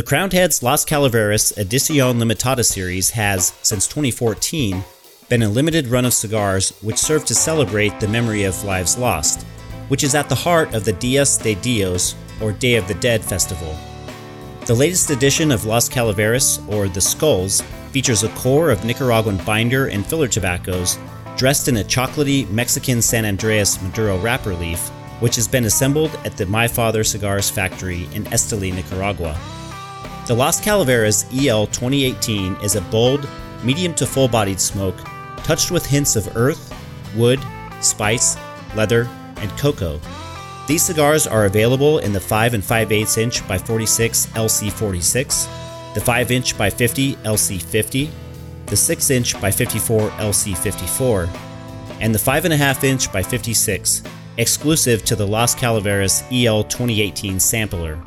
The Crownhead's Las Calaveras Edición Limitada series has, since 2014, been a limited run of cigars which serve to celebrate the memory of lives lost, which is at the heart of the Días de Dios, or Day of the Dead festival. The latest edition of Las Calaveras, or the Skulls, features a core of Nicaraguan binder and filler tobaccos dressed in a chocolatey Mexican San Andreas Maduro wrapper leaf, which has been assembled at the My Father Cigars factory in Esteli, Nicaragua. The Las Calaveras EL 2018 is a bold, medium to full-bodied smoke touched with hints of earth, wood, spice, leather, and cocoa. These cigars are available in the 5 and 5/8 inch by 46 LC46, the 5 inch by 50 LC50, the 6 inch by 54 LC54, and the 5.5 inch by 56, exclusive to the Las Calaveras EL 2018 sampler.